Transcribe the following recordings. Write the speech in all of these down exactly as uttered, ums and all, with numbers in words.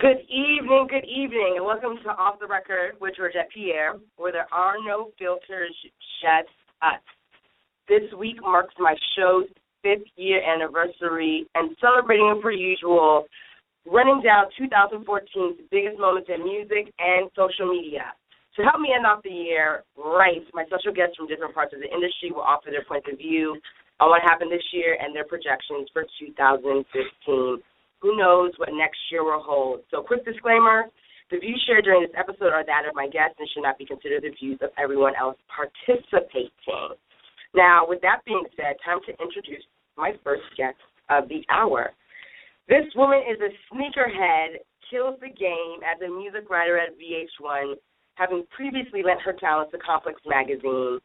Good evening, good evening, and welcome to Off the Record with Georgette Pierre, where there are no filters, just us. This week marks my show's fifth year anniversary, and celebrating per usual, running down twenty fourteen's biggest moments in music and social media. To help me end off the year right, my special guests from different parts of the industry will offer their point of view on what happened this year and their projections for two thousand fifteen. Who knows what next year will hold. So quick disclaimer, the views shared during this episode are that of my guests and should not be considered the views of everyone else participating. Now, with that being said, time to introduce my first guest of the hour. This woman is a sneakerhead, kills the game as a music writer at V H one, having previously lent her talents to Complex Magazine.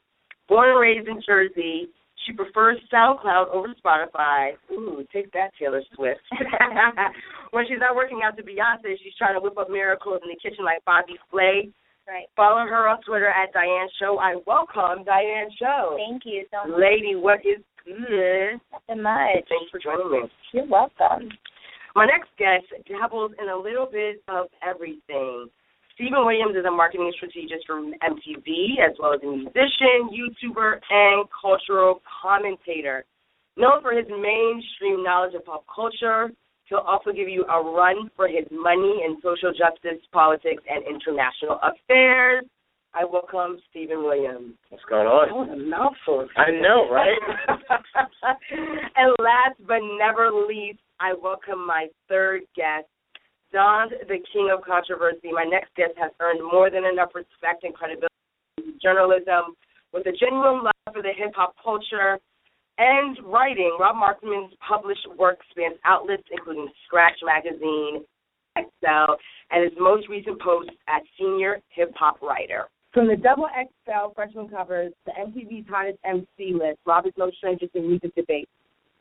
Born and raised in Jersey, she prefers SoundCloud over Spotify. Ooh, take that, Taylor Swift. When she's not working out to Beyonce, she's trying to whip up miracles in the kitchen like Bobby Flay. Right. Follow her on Twitter at Diane Shaw. I welcome Diane Shaw. Thank you so much. Lady, what is good? Nothing much. Thanks for joining me. You're welcome. My next guest dabbles in a little bit of everything. Stephen Williams is a marketing strategist from M T V, as well as a musician, YouTuber, and cultural commentator. Known for his mainstream knowledge of pop culture, he'll also give you a run for his money in social justice, politics, and international affairs. I welcome Stephen Williams. What's going on? Oh, a mouthful. I know, right? And last but never least, I welcome my third guest, Don, the king of controversy. My next guest has earned more than enough respect and credibility in journalism with a genuine love for the hip-hop culture and writing. Rob Markman's published work spans outlets including Scratch Magazine, X X L, and his most recent post at Senior Hip-Hop Writer. From the double X L freshman covers to M T V's hottest M C list, Rob is no stranger to music debate.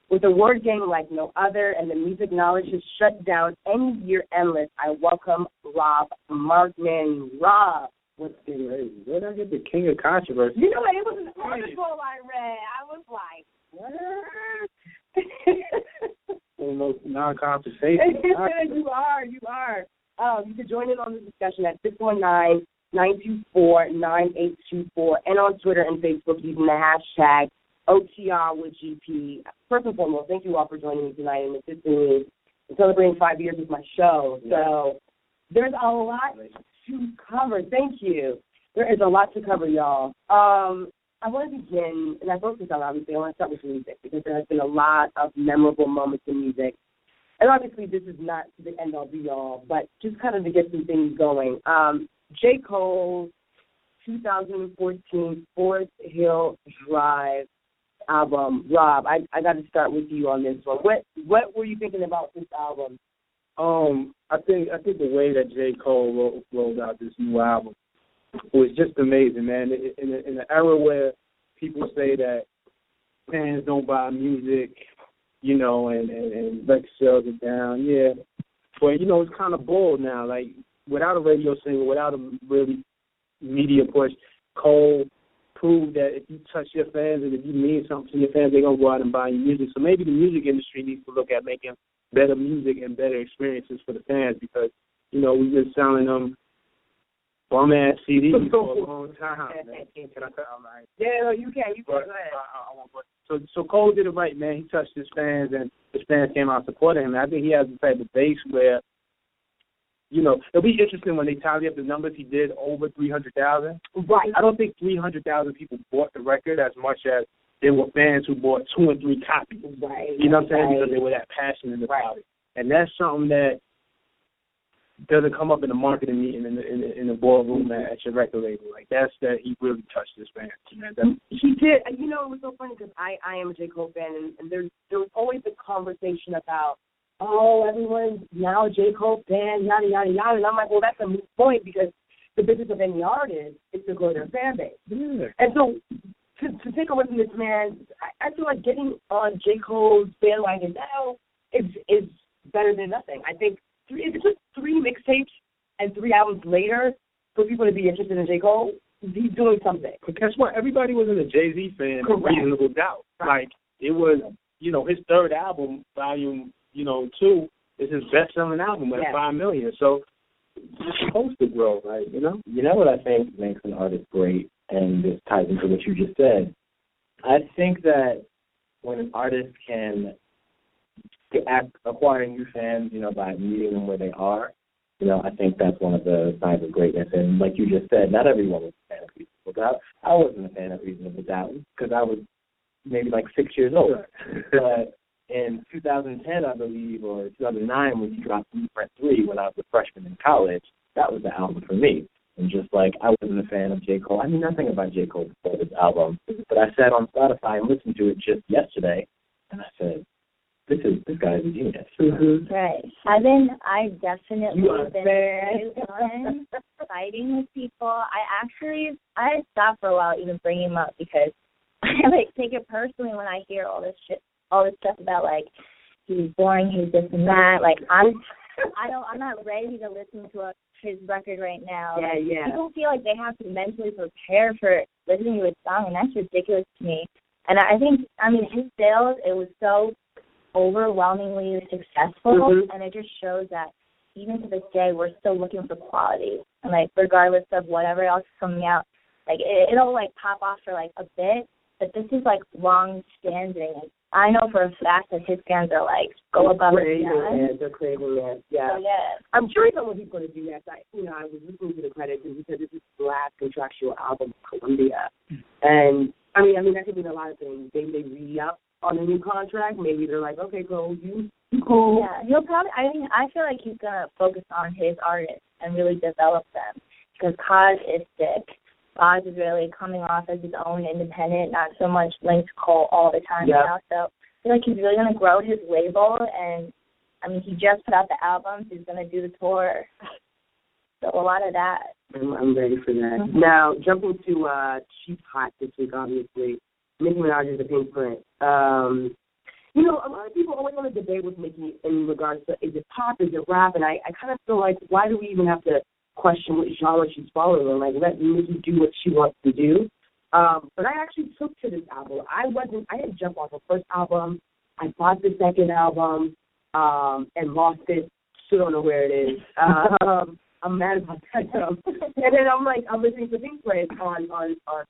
With a word game like no other and the music knowledge has shut down any year endless, I welcome Rob Markman. Rob. What where did I get the king of controversy? You know what? It was an article I read. I was like, what? Almost non-conversational. You are. You are. Um, you can join in on the discussion at six one nine, nine two four, nine eight two four. And on Twitter and Facebook using the hashtag O T R with G P. First and foremost, thank you all for joining me tonight and assisting me in celebrating five years with my show. Yeah. So there's a lot to cover. Thank you. There is a lot to cover, y'all. Um, I want to begin, and I wrote this out, obviously. I want to start with music because there has been a lot of memorable moments in music. And obviously this is not the end-all, be-all, but just kind of to get some things going. Um, J. Cole, twenty fourteen Forest Hill Drive album. Rob, I I got to start with you on this one. What what were you thinking about this album? Um, I think I think the way that J. Cole rolled, rolled out this new album was just amazing, man. In, in, in an era where people say that fans don't buy music, you know, and and, and record sales are down, yeah. But you know, it's kind of bold now. Like without a radio single, without a really media push, Cole prove that if you touch your fans and if you mean something to your fans, they're going to go out and buy your music. So maybe the music industry needs to look at making better music and better experiences for the fans because, you know, we've been selling them bum-ass C Ds for a long time. Man. Can I tell? I'm like, yeah, no, you can. You can. Go ahead. I, I, I so, so Cole did it right, man. He touched his fans, and his fans came out supporting him. And I think he has the type of base where, you know, it'll be interesting when they tally up the numbers. He did over three hundred thousand. Right. I don't think three hundred thousand people bought the record as much as there were fans who bought two and three copies. Right. You know what I'm saying? Right. Because they were that passionate about it. And that's something that doesn't come up in the marketing meeting in the, in the, in the ballroom at your record label. Like, that's that he really touched his fans. He, he did. You know, it was so funny because I, I am a J. Cole fan, and, and there, there was always a conversation about oh, everyone's now a J. Cole fan, yada, yada, yada. And I'm like, well, that's a moot point because the business of any artist is to grow their fan base. Yeah. And so to, to take away from this man, I, I feel like getting on J. Cole's bandwagon now is, is better than nothing. I think three, if it took three mixtapes and three albums later for people to be interested in J. Cole, he's doing something. But guess what? Everybody wasn't a Jay-Z fan. Correct. Reasonable Doubt. Right. Like, it was, you know, his third album, Volume, you know, two, is his best-selling album at yeah. five million. So it's supposed to grow, right? You know? You know what I think makes an artist great, and this ties into what you just said? I think that when an artist can acquire new fans, you know, by meeting them where they are, you know, I think that's one of the signs of greatness. And like you just said, not everyone was a fan of Reasonable Doubt. I wasn't a fan of Reasonable Doubt because I was maybe like six years old. But in two thousand ten, I believe, or two thousand nine, when he dropped Blueprint three when I was a freshman in college, that was the album for me. And just like I wasn't a fan of J. Cole. I knew nothing about J. Cole before this album. But I sat on Spotify and listened to it just yesterday, and I said, This is this guy's a genius. Mm-hmm. Right. I've been, I definitely been very fun fighting with people. I actually, I stopped for a while even bringing him up because I like take it personally when I hear all this shit, all this stuff about like he's boring, he's this and that. Like I'm, I don't, I'm not ready to listen to a, his record right now. Yeah, like, yeah. People feel like they have to mentally prepare for listening to a song, and that's ridiculous to me. And I think, I mean, his sales, it was so overwhelmingly successful, mm-hmm. and it just shows that even to this day, we're still looking for quality. And, like, regardless of whatever else is coming out, like, it, it'll, like, pop off for, like, a bit, but this is, like, long-standing. I know for a fact that his fans are, like, go above and beyond. They're crazy, man. Yeah. So, yeah. I'm sure he's what he's going to do that. I, you know, I was listening to the credits, and he said this is the last contractual album of Columbia. And, I mean, I mean, that could mean a lot of things. They, they re-up on a new contract, maybe they're like, okay, go, you, you cool. Yeah, he'll probably, I mean, I feel like he's going to focus on his artists and really develop them because Cos is sick. Cos is really coming off as his own independent, not so much linked to Cole all the time yep. now. So I feel like he's really going to grow his label. And, I mean, he just put out the albums. He's going to do the tour. So a lot of that. I'm, I'm ready for that. Mm-hmm. Now, jumping to uh, Cheap Hot this week, obviously. Nicki Minaj is a pink print. Um, you know, a lot of people always want to debate with Nicki in regards to is it pop, is it rap, and I, I kind of feel like why do we even have to question what genre she's following? Like, let Nicki do what she wants to do. Um, but I actually took to this album. I wasn't. I didn't jump off the first album. I bought the second album um, and lost it. Still don't know where it is. Um, I'm mad about that. Album. And then I'm like, I'm listening to Pink Print on on on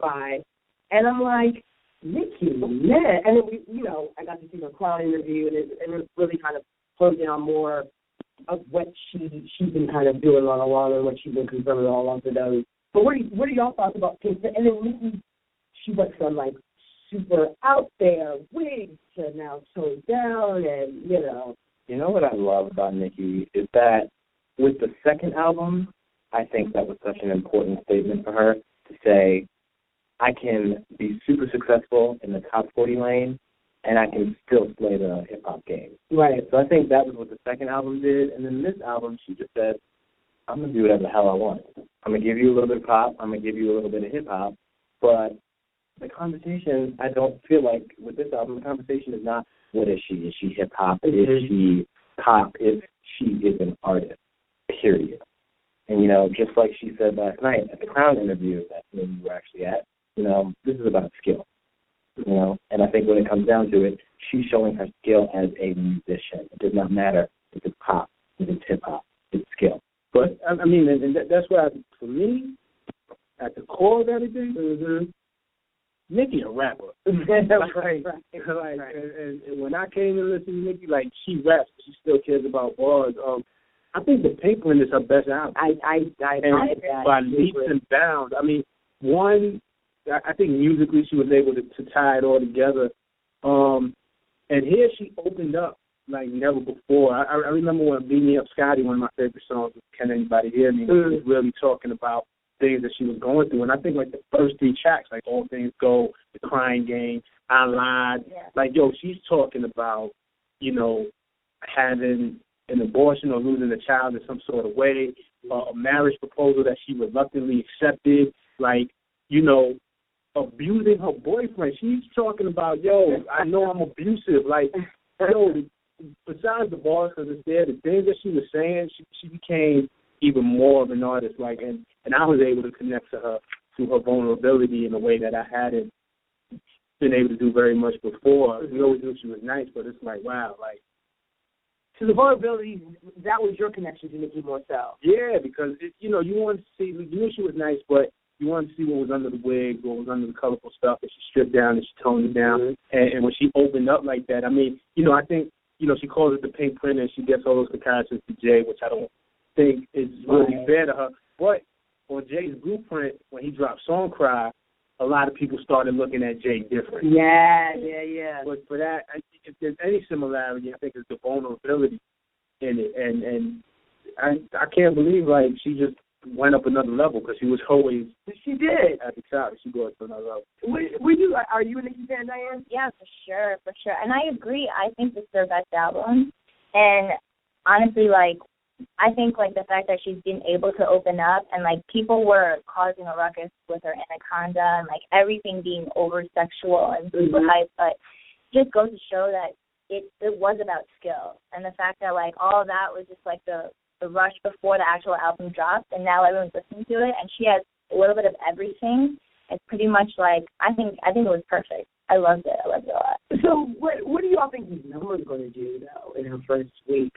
Spotify. And I'm like, Nicki, man. And then, we, you know, I got to see her Crown interview, and it, and it really kind of closed down more of what she, she's been kind of doing all along and what she's been confirming all along for those. But what are, what are y'all thoughts about Pink? And then Nicki, she went from, like, super out there, wigs, to now toned down, and, you know. You know what I love about Nicki is that with the second album, I think that was such an important statement for her to say, I can be super successful in the top forty lane, and I can still play the hip-hop game. Right. So I think that was what the second album did. And then this album, she just said, I'm going to do whatever the hell I want. I'm going to give you a little bit of pop. I'm going to give you a little bit of hip-hop. But the conversation, I don't feel like with this album, the conversation is not, what is she? Is she hip-hop? Mm-hmm. Is she pop? Is she is an artist, period. And, you know, just like she said last night at the Crown interview that we were actually at, you know, this is about skill, you know, and I think when it comes down to it, she's showing her skill as a musician. It does not matter if it's pop, if it's hip-hop, it's skill. But, I mean, and that's why, for me, at the core of everything, mm-hmm. Nicki a rapper. like, right, like, right. And, and when I came to listen to Nicki, like, she raps, she still cares about bars. Um, I think The Pink Print is her best album. I, I, I, and I, I by I, leaps I, and bounds. I mean, one... I think musically she was able to, to tie it all together. Um, and here she opened up like never before. I, I remember when Beat Me Up Scotty, one of my favorite songs, Can Anybody Hear Me, mm-hmm. was really talking about things that she was going through. And I think like the first three tracks, like All Things Go, The Crying Game, I Lied. Yeah. Like, yo, she's talking about, you know, having an abortion or losing a child in some sort of way, uh, a marriage proposal that she reluctantly accepted, like, you know, abusing her boyfriend. She's talking about, yo, I know I'm abusive. Like, yo, besides the bars, because it's there, the things that she was saying, she, she became even more of an artist. Like, and, and I was able to connect to her, to her vulnerability in a way that I hadn't been able to do very much before. We always knew she was nice, but it's like, wow, like, so the vulnerability, that was your connection to Nicki more so. Yeah, because, it, you know, you wanted to see, you knew she was nice, but you wanted to see what was under the wig, what was under the colorful stuff, and she stripped down and she toned it down. Mm-hmm. And, and when she opened up like that, I mean, you know, I think, you know, she calls it the pink print, and she gets all those comparisons to Jay, which I don't think is really right. fair to her. But on Jay's blueprint, when he dropped Song Cry, a lot of people started looking at Jay different. Yeah, yeah, yeah. But for that, I think if there's any similarity, I think it's the vulnerability in it. And and I I can't believe, like, she just went up another level because she was always. She did. At the top, she goes to another level. Were, were you, are you a Nicki fan, Diane? Yeah, for sure, for sure. And I agree. I think this is her best album. And honestly, like, I think, like, the fact that she's been able to open up and, like, people were causing a ruckus with her Anaconda and, like, everything being over-sexual and super mm-hmm. hype, but just goes to show that it, it was about skill. And the fact that, like, all that was just, like, the, the rush before the actual album dropped, and now everyone's listening to it, and she has a little bit of everything. It's pretty much, like, I think I think it was perfect. I loved it. I loved it a lot. So what, what do you all think these numbers going to do, though, in her first week?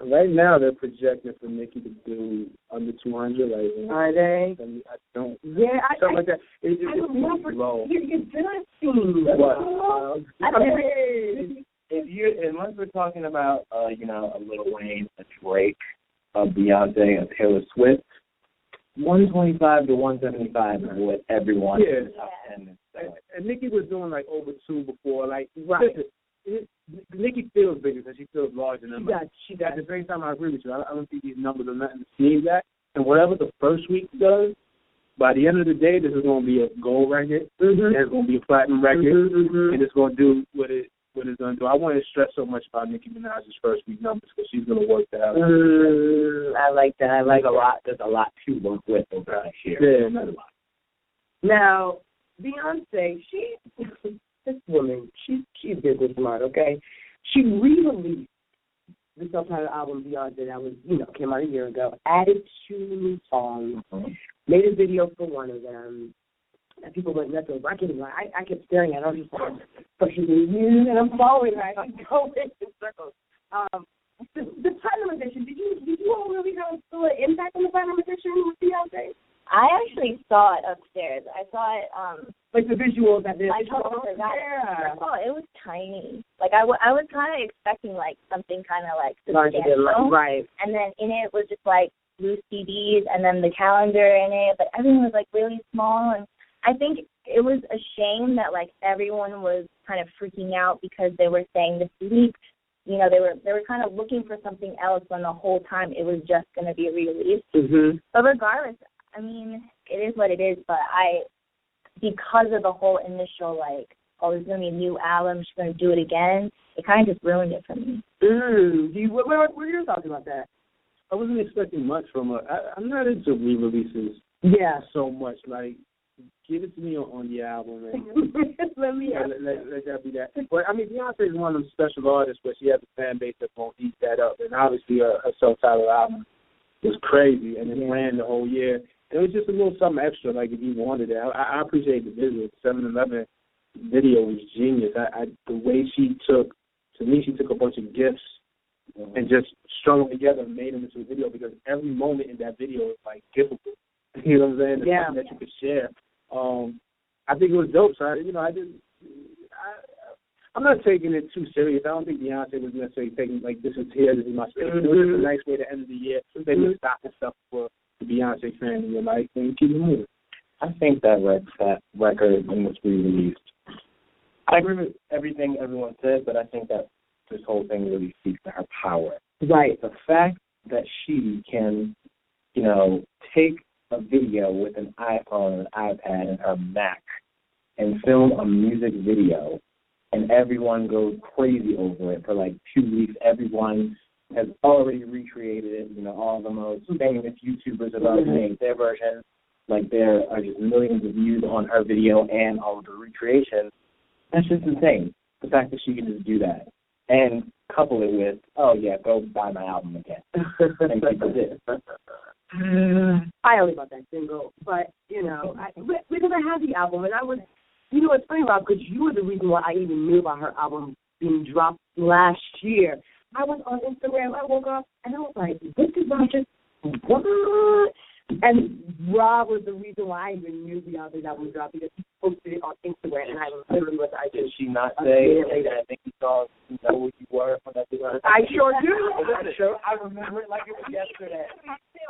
Right now, they're projecting for Nicki to do under two hundred. Like, are they? I, mean, I don't. Yeah, I. Something I, like that. It, it, I don't know. You, you did not see what? Um, I mean, if you unless we're talking about, uh, you know, a Lil Wayne, a Drake, a Beyonce, a Taylor Swift, one twenty-five to one seventy-five is what everyone. Yeah. In the top ten is and, and Nicki was doing like over two before, like right. It, Nicki feels bigger because she feels larger than them. She got, she got. At the same time, I agree with you. I, I don't think these numbers are nothing to sneeze at. And whatever the first week does, by the end of the day, this is going to be a gold record. Mm-hmm. It's going to be a platinum record. Mm-hmm. And it's going to do what it what it's going to do. I want to stress so much about Nicki Minaj's first week numbers because she's going to work that out. Mm-hmm. I like that. I like there's that. A lot, there's a lot to work with over last year. Yeah, not a lot. Now, Beyonce, she... This woman, she's she's business smart, okay? She re-released the self-titled album Beyonce that was, you know, came out a year ago, added two new songs, mm-hmm. made a video for one of them, and people went nuts over. I kept I, I kept staring at her, but she's and I'm following her. I'm going in circles. Um, the, the platinum edition. Did you did you all really have still an impact on the platinum edition with Beyonce? I actually saw it upstairs. I saw it. Um, like the visuals that they I totally forgot. Yeah. First of all, it was tiny. Like I, w- I was kind of expecting like something kind of like substantial. Larger, right. And then in it was just like loose C Ds and then the calendar in it, but everything was like really small. And I think it was a shame that like everyone was kind of freaking out because they were saying this leaked. You know, they were they were kind of looking for something else when the whole time it was just going to be released. Mm-hmm. But regardless. I mean, it is what it is, but I, because of the whole initial, like, oh, there's going to be a new album, she's going to do it again, it kind of just ruined it for me. Ooh, do you, what, what, what are your thoughts about that? I wasn't expecting much from her. I, I'm not into re-releases yeah. so much. Like, give it to me on, on the album. And, let me yeah, let, let, let that be that. But, I mean, Beyonce is one of them special artists where she has a fan base that won't eat that up, and obviously her, her self-titled album was crazy, and it yeah. ran the whole year. It was just a little something extra, like, if you wanted it. I, I appreciate the visual. The seven eleven video was genius. I, I, the way she took, to me, she took a bunch of gifts mm-hmm. and just strung them together and made them into a video because every moment in that video is, like, giftable. You know what I'm saying? Yeah. Something that you could share. Um, I think it was dope. So, I, you know, I didn't, I, I'm not taking it too serious. I don't think Beyonce was necessarily taking, like, this is here, this is my space. Mm-hmm. It was just a nice way to end the year. They were stocking stuff for the Beyonce fan in your life, and you keep it moving. I think that, rec- that record when it was re-released, I agree with everything everyone said, but I think that this whole thing really speaks to her power. Right. The fact that she can, you know, take a video with an iPhone and an iPad and her Mac and film a music video and and everyone goes crazy over it for like two weeks. Everyone has already recreated it. You know, all the most famous YouTubers are about to make their version. Like, there are just millions of views on her video and all of the recreations. That's just insane, the fact that she can just do that. And couple it with, oh, yeah, go buy my album again. And people did. I only bought that single, but, you know, I, because I had the album, and I was, you know, it's funny, Rob, because you were the reason why I even knew about her album being dropped last year. I was on Instagram, I woke up, and I was like, this is not just, what? And Rob was the reason why I even knew Beyonce's album dropped, because he posted it on Instagram, and I literally was like, did she not say, and I think you saw, you know who you were when that thing was? I sure do. I sure, I remember it like it was yesterday.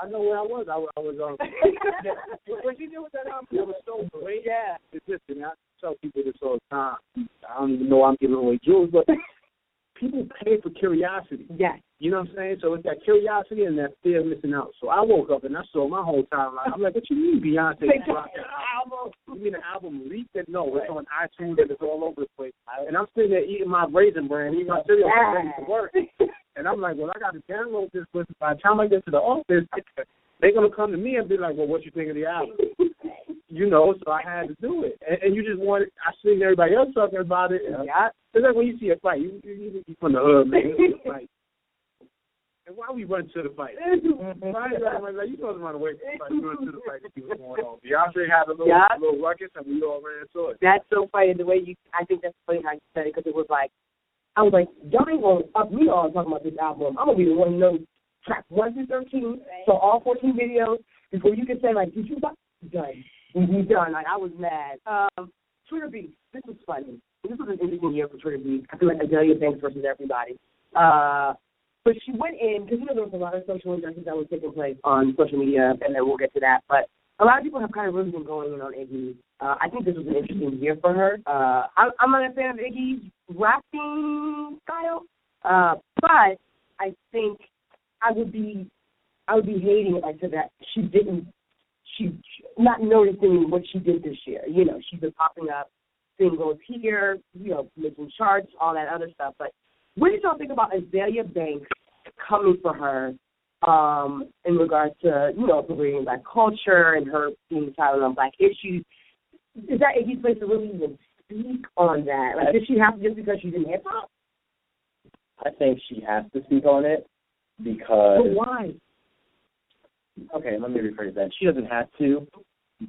I know where I was. I was, I was on. What she did with that album, it was so great. Yeah. It's just, and I tell people this all the time. I don't even know I'm giving away jewels, but people pay for curiosity. Yes. You know what I'm saying? So it's that curiosity and that fear of missing out. So I woke up and I saw my whole timeline. I'm like, what you mean Beyonce dropped an album? You mean an album leaked? It? No, it's on iTunes and it's all over the place. And I'm sitting there eating my Raisin Bran, eating my cereal, ready to work. And I'm like, well, I got to download this. But by the time I get to the office, they're going to come to me and be like, well, what you think of the album? You know, so I had to do it. And, and you just want it. I seen everybody else talking about it. And I, it's like when you see a fight, you, you, you from the hood, man. It's like, and why we run to the fight? Why like, you don't run away from the fight. You run to the fight to see what's going on. Beyonce had a little, yeah. a little ruckus, and we all ran to it. That's so funny. The way you, I think that's funny how you said it, because it was like, I was like, y'all ain't going to fuck me all talking about this album. I'm going to be the one who knows track one through thirteen, right. So all fourteen videos, before you can say, like, did you buy? Done. Mm-hmm. Done. Like, I was mad. Um, Twitter Beats. This was funny. This was an interesting year for Twitter Beats. I feel like Azealia Banks versus everybody. Uh... But she went in, because, you know, there was a lot of social injustice that was taking place on social media, and then we'll get to that. But a lot of people have kind of really been going in on Iggy. Uh, I think this was an interesting year for her. Uh, I, I'm not a fan of Iggy's rapping style, uh, but I think I would be I would be hating if I said that she didn't, she not noticing what she did this year. You know, she's been popping up singles here, you know, making charts, all that other stuff. But what did y'all think about Azealia Banks coming for her um, in regards to, you know, appropriating Black culture and her being silent on Black issues? Is that Iggy's place to really even speak on that? Like, does she have to just because she's in hip-hop? I think she has to speak on it because... But why? Okay, let me rephrase that. She doesn't have to,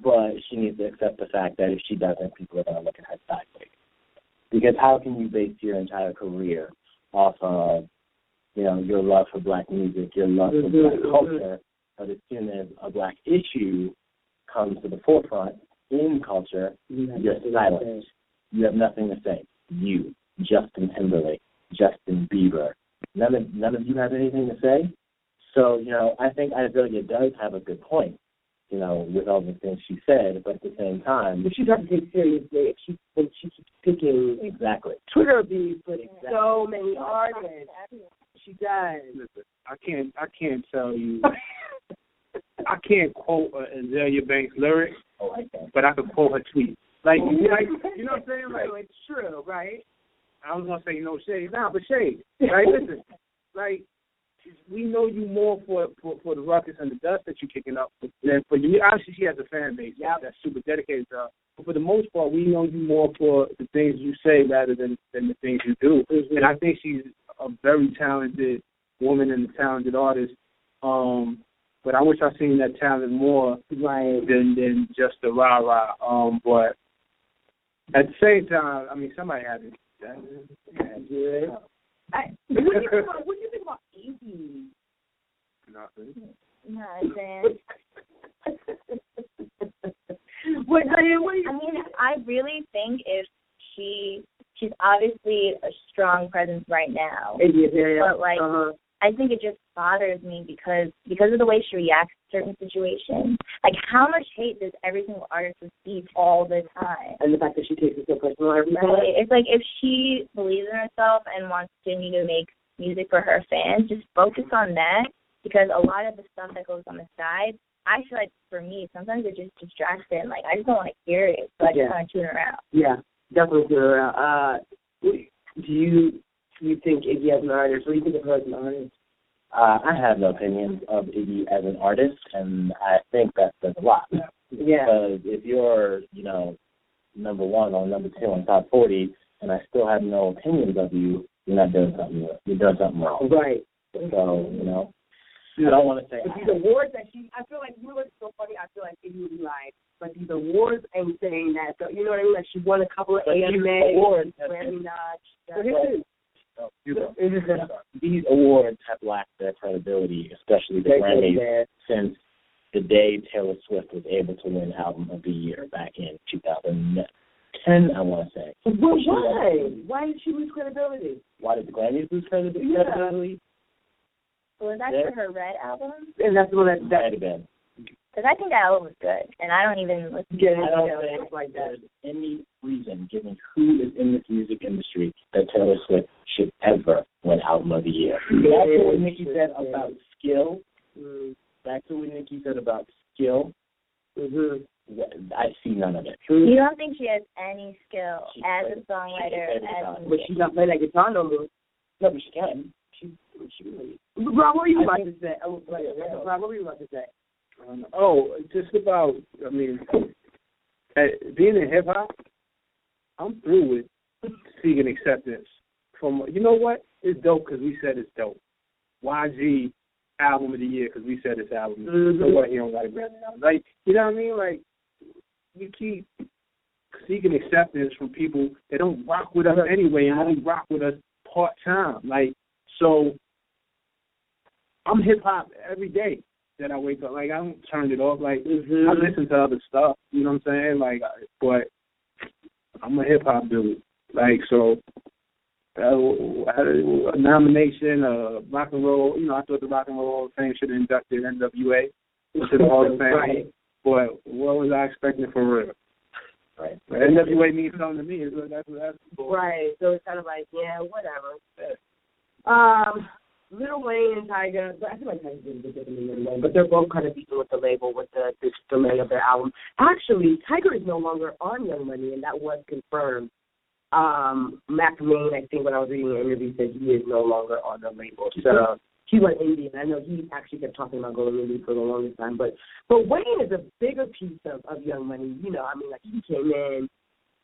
but she needs to accept the fact that if she doesn't, people are going to look at her sideways. Because how can you base your entire career off of, you know, your love for Black music, your love for mm-hmm. Black culture, but as soon as a Black issue comes to the forefront in culture, mm-hmm. you're silent. You have nothing to say. You, Justin Timberlake, Justin Bieber, none of none of you have anything to say. So, you know, I think Azealia does have a good point, you know, with all the things she said, but at the same time... But she's got to take seriously if she, if she keeps picking... Exactly. Twitter beats with exactly. so many artists. She does. Listen, I can't, I can't tell you... I can't quote an Azealia Banks lyric, oh, okay. but I could quote her tweet. Like, like, you know what I'm saying? Like, so it's true, right? I was going to say no shade now, nah, but shade. Right? Listen, like... We know you more for, for, for the ruckus and the dust that you're kicking up than for you. Obviously, she has a fan base yeah. that's super dedicated to her. But for the most part, we know you more for the things you say rather than, than the things you do. Mm-hmm. And I think she's a very talented woman and a talented artist. Um, but I wish I seen that talent more right. than, than just the rah-rah. Um, but at the same time, I mean, somebody had it. Yeah. I, what, do you think about, what do you think about Iggy? Nothing. Nothing. what, I mean, I really think if she, she's obviously a strong presence right now. Iggy, yeah, but, like, uh-huh. I think it just bothers me because because of the way she reacts to certain situations. Like, how much hate does every single artist receive all the time? And the fact that she takes it so personal every time. Right. It's like if she believes in herself and wants to, you know, make music for her fans, just focus on that because a lot of the stuff that goes on the side, I feel like for me, sometimes it just distracts it. Like, I just don't want to hear it, so I just yeah. kind of tune her out. Yeah, definitely tune her out. Uh, do you do you think Iggy as an artist? What do you think of her as an artist? Uh, I have no opinion of Iggy as an artist, and I think that says a lot. Yeah. Because if you're, you know, number one or number two on top forty, and I still have no opinions of you, you're not doing something. You're doing something wrong. Right. So you know, yeah. I don't want to say. But these awards that she, I feel like you know what's so funny. I feel like Iggy would be like, but these awards ain't saying that. So you know what I mean? Like she won a couple of A M A awards, Grammy nods. So, you know, these awards have lacked their credibility, especially the Grammys, since the day Taylor Swift was able to win Album of the Year back in two thousand ten, I want to say. But why? Why did she lose credibility? Why did the Grammys lose credibility? Yeah. Well, is that yeah. for her Red album? And that's what that might have been. Because I think that album was good, and I don't even listen yeah, to it. I don't think like there's any reason, given who is in this music industry, that Taylor Swift should ever win Album of the Year. Yeah, back to what Nicki said yeah. about skill. Mm. Back to what Nicki said about skill. Mm-hmm. I see none of it. You don't think she has any skill she as played, a songwriter? As a but she's not playing that guitar no more. No, but she can. She, she really... Rob, what were you I about think... to say? Oh, like, Rob, what were you about to say? Um, oh, just about, I mean, being in hip-hop, I'm through with seeking acceptance from, you know what? It's dope because we said it's dope. Y G, Album of the Year, because we said it's Album of the Year. So what, you don't got to grab it. Like, you know what I mean? Like, you keep seeking acceptance from people that don't rock with us anyway and only rock with us part-time. Like, so I'm hip-hop every day. That I wake up, like, I don't turn it off. Like, mm-hmm. I listen to other stuff, you know what I'm saying? Like, but I'm a hip-hop dude. Like, so uh, a nomination, uh, rock and roll, you know, I thought the Rock and Roll Hall of Fame should have inducted N W A to the Hall of Fame. Right. But what was I expecting for real? Right. But N W A means something to me. So that's what that's for. Right. So it's kind of like, yeah, whatever. Um... Lil Wayne and Tyga, I feel like Tyga's doing a bit than Lil Wayne, but they're both kind of beaten with the label, with the this delay of their album. Actually, Tyga is no longer on Young Money, and that was confirmed. Um, McMahon, I think, when I was reading the interview, said he is no longer on the label. So he went indie, and I know he actually kept talking about going indie for the longest time. But but Wayne is a bigger piece of, of Young Money. You know, I mean, like he came in.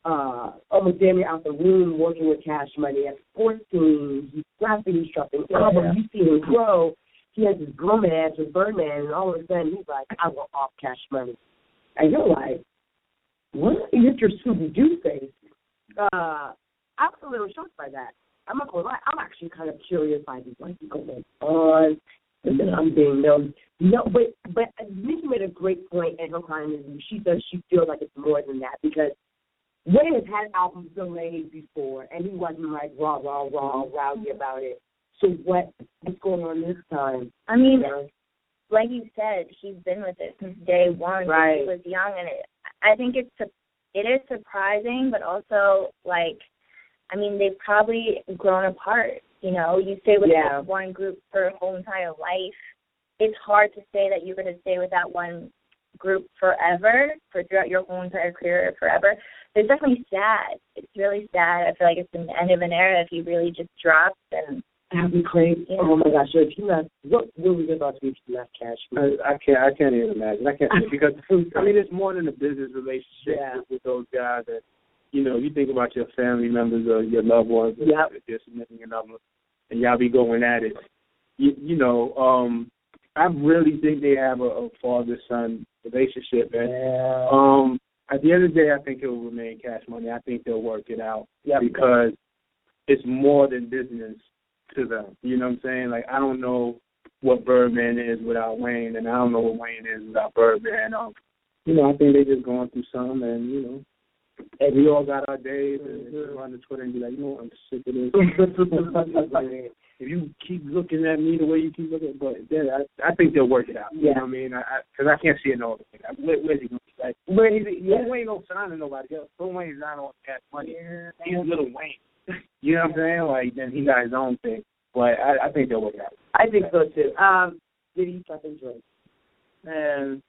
Uh, almost damn near out the room working with Cash Money. At fourteen, he's rapping, he's dropping albums. You see him grow. He has his grooming ass with Birdman, and all of a sudden he's like, I want off Cash Money. And you're like, what? You hit your Scooby-Doo face. Uh, I was a little shocked by that. I'm not going to lie. I'm actually kind of curious by this. What's going on? Because I'm being known. No, but, but Nicki made a great point in her commentary. She says she feels like it's more than that because Wayne has had albums delayed before, and he wasn't like raw, raw, raw, rowdy about it. So what is going on this time? I mean, yeah. like you said, he's been with it since day one. Right. He was young, and it, I think it's it is surprising, but also like, I mean, they've probably grown apart. You know, you stay with yeah. one group for a whole entire life. It's hard to say that you're going to stay with that one group forever, for throughout your whole entire career forever. It's definitely sad. It's really sad. I feel like it's the end of an era if you really just dropped and that'd be crazy. Yeah. Oh my gosh! So if you left, what would we about to be left Cash? I, I can't. I can't even imagine. I can't because I mean it's more than a business relationship yeah. with those guys. That you know, you think about your family members or your loved ones, yep. or your significant others, and y'all be going at it. You, you know, um, I really think they have a, a father-son relationship, and yeah. um, at the end of the day, I think it will remain Cash Money. I think they'll work it out yep. because it's more than business to them. You know what I'm saying? Like, I don't know what Birdman is without Wayne, and I don't know what Wayne is without Birdman. Um, you know, I think they're just going through some, and, you know, and we all got our days, and go on the Twitter and be like, you know what, I'm sick of this. Like, if you keep looking at me the way you keep looking at but then I, I think they'll work it out. You yeah. know what I mean? Because I, I, I can't see it no other thing. Where, where's he going to be? Like, where is he? Yeah. Lil Wayne don't sign to nobody else. Lil Wayne's not on Cash Money. Yeah. He's Lil Wayne. You know what I'm saying? Like, then he got his own thing. But I, I think they'll work it out. I think so, too. Um, did he fucking drink? Man.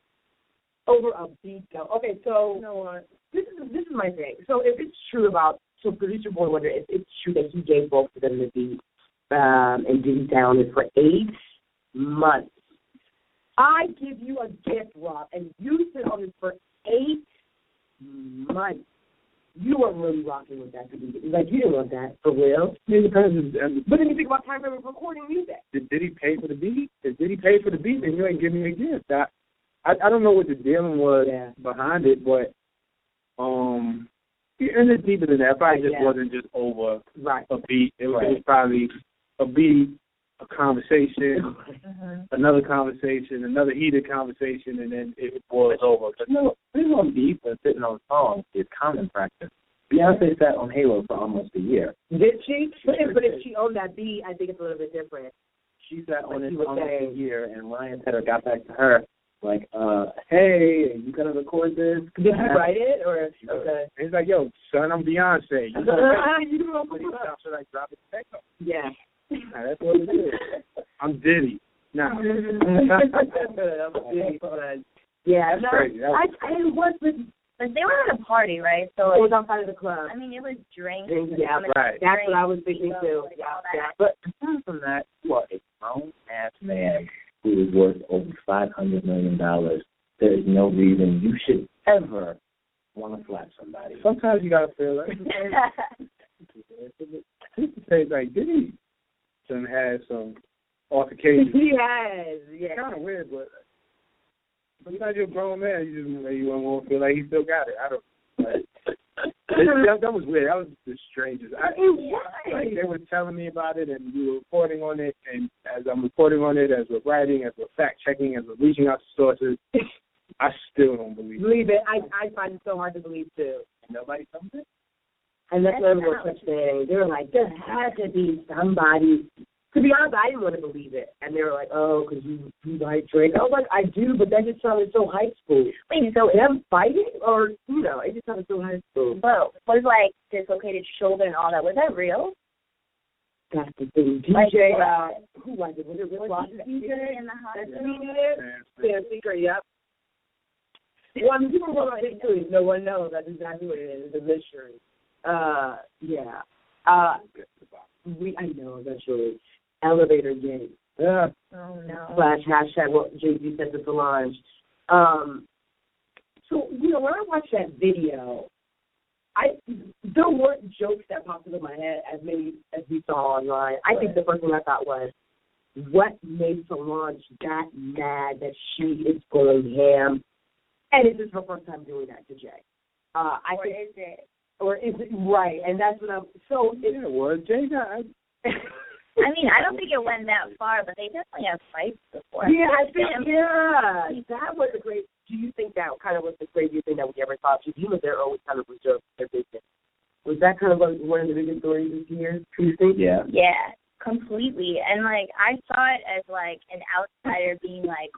Over a beat, though. Okay, so you know what? This is this is my thing. So if it's true about So producer boy wonder if it's true that he gave both of them the beat um, and Diddy sounded for eight months. I give you a gift, Rob, and you sit on it for eight months. You were really rocking with that. Like, you didn't want that, for real. Yeah, because, um, but then you think about time of recording music. Did, did he pay for the beat? Did, did he pay for the beat? Then you ain't giving me a gift. I, I, I don't know what the dealing was yeah. behind it, but um, and it's deeper than that. It probably just yeah. wasn't just over right. a beat. It was, right. it was probably a beat, a conversation, uh-huh. another conversation, another heated conversation, and then it boils over. But no, this on beef and sitting on songs is common practice. Beyonce sat on Halo for almost a year. Did she? But if, but if she owned that beat, I think it's a little bit different. She sat on it for almost a year, and Ryan Tedder got back to her like, uh, hey, are you going to record this? Did you write it? Or okay. He's like, yo, son, I'm Beyonce. You know what I drop it back up. Yeah. Nah, that's what it is. I'm Diddy. Nah. I'm Diddy, son. Yeah, that's no, crazy. That was I, I was with, like, they were at a party, right? So it was outside of the club. I mean, it was drinks. Yeah, right. That's what I was thinking too. Like, yeah, but aside from that, you are a grown ass man who is worth over five hundred million dollars. There is no reason you should ever want to slap somebody. Sometimes you gotta feel like people say like Diddy. And had some altercations. He has, yeah. Kind of weird, but but you're not just a grown man. You just you won't feel like he still got it. I don't. Like, that, that was weird. That was the strangest. I, like they were telling me about it, and we were reporting on it. And as I'm reporting on it, as we're writing, as we're fact checking, as we're reaching out to sources, I still don't believe. Believe it. it. I I find it so hard to believe too. And nobody comes in. And that's what everyone kept saying. They were like, there had to be somebody. To be honest, I didn't want to believe it. And they were like, oh, because you, you like Drake. I was like, I do, but that just sounded so high school. Wait, so them fighting? Or, you know, it just sounded so high school. Well, was, like, dislocated shoulder and all that, was that real? That's the thing. D J, uh, who was it? Was it Rick Ross? D J in the hospital? Yeah, secret, yep. Well, people were like, no one knows. That's exactly what it is. It's a mystery. Uh, yeah. Uh, we, I know, eventually. Elevator game. Ugh. Oh, no. Slash hashtag what Jay-Z said to Solange. Um, so, you know, when I watched that video, I there weren't jokes that popped into my head as many as we saw online. I right. think the first thing I thought was, what made Solange that mad that she is going ham? And is this her first time doing that to Jay? Uh, I or think, is it? Or is it right? And that's what I'm. So it, yeah, well, Jay got. I, I mean, I don't think it went that far, but they definitely have fights before. Yeah, I think. Yeah, that was a great. Do you think that kind of was the craziest thing that we ever saw? Because you know they're always kind of reserved their business. Was that kind of like one of the biggest stories this year? Do you think? Yeah. Yeah, completely. And like I saw it as like an outsider being like,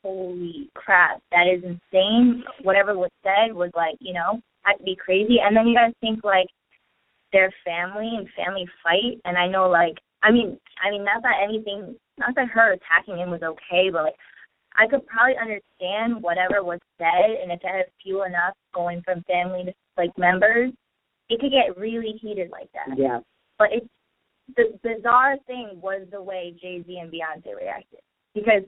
"Holy crap, that is insane!" Whatever was said was like, you know. That could be crazy. And then you guys think, like, their family and family fight. And I know, like, I mean, I mean, not that anything, not that her attacking him was okay, but, like, I could probably understand whatever was said. And if that is few enough going from family to, like, members, it could get really heated like that. Yeah. But it's the bizarre thing was the way Jay-Z and Beyonce reacted. Because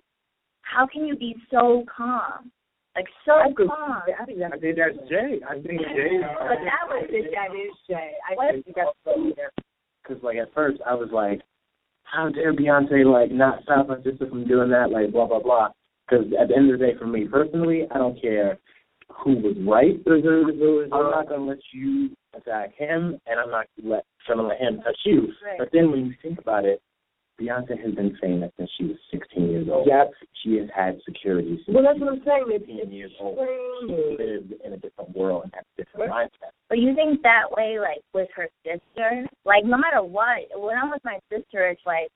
how can you be so calm? Like, so I think, calm. I think, that's, I think that's Jay. I think Jay. But that was Jay. That is Jay. I think because, like, at first I was like, how dare Beyonce, like, not stop my sister from doing that, like, blah, blah, blah. Because at the end of the day, for me personally, I don't care who was right. I'm not going to let you attack him, and I'm not going to let him touch you. Right. But then when you think about it, Beyonce has been saying that since she was sixteen years old. Yep. She has had security since well, that's she was what I'm saying. sixteen years old. She lived in a different world and had a different right. mindset. But you think that way, like, with her sister? Like, no matter what, when I'm with my sister, it's like,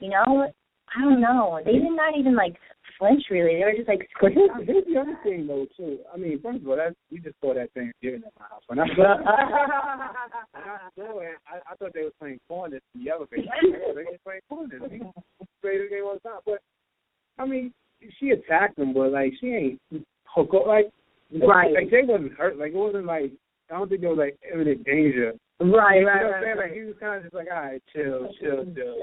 you know, I don't know. They did not even, like, flinch, really. They were just, like, screaming. Here's the other thing, though, too. I mean, first of all, that's, we just saw that Thanksgiving at my house. When I saw it, I, I thought they were playing corn in the elevator. They were playing corn in the elevator. But, I mean, she attacked him, but, like, she ain't hook up. Like, right. Like, Jay wasn't hurt. Like, it wasn't like, I don't think there was, like, imminent danger Right, right, right, right, right. He was kind of just like, all right, chill, chill, chill.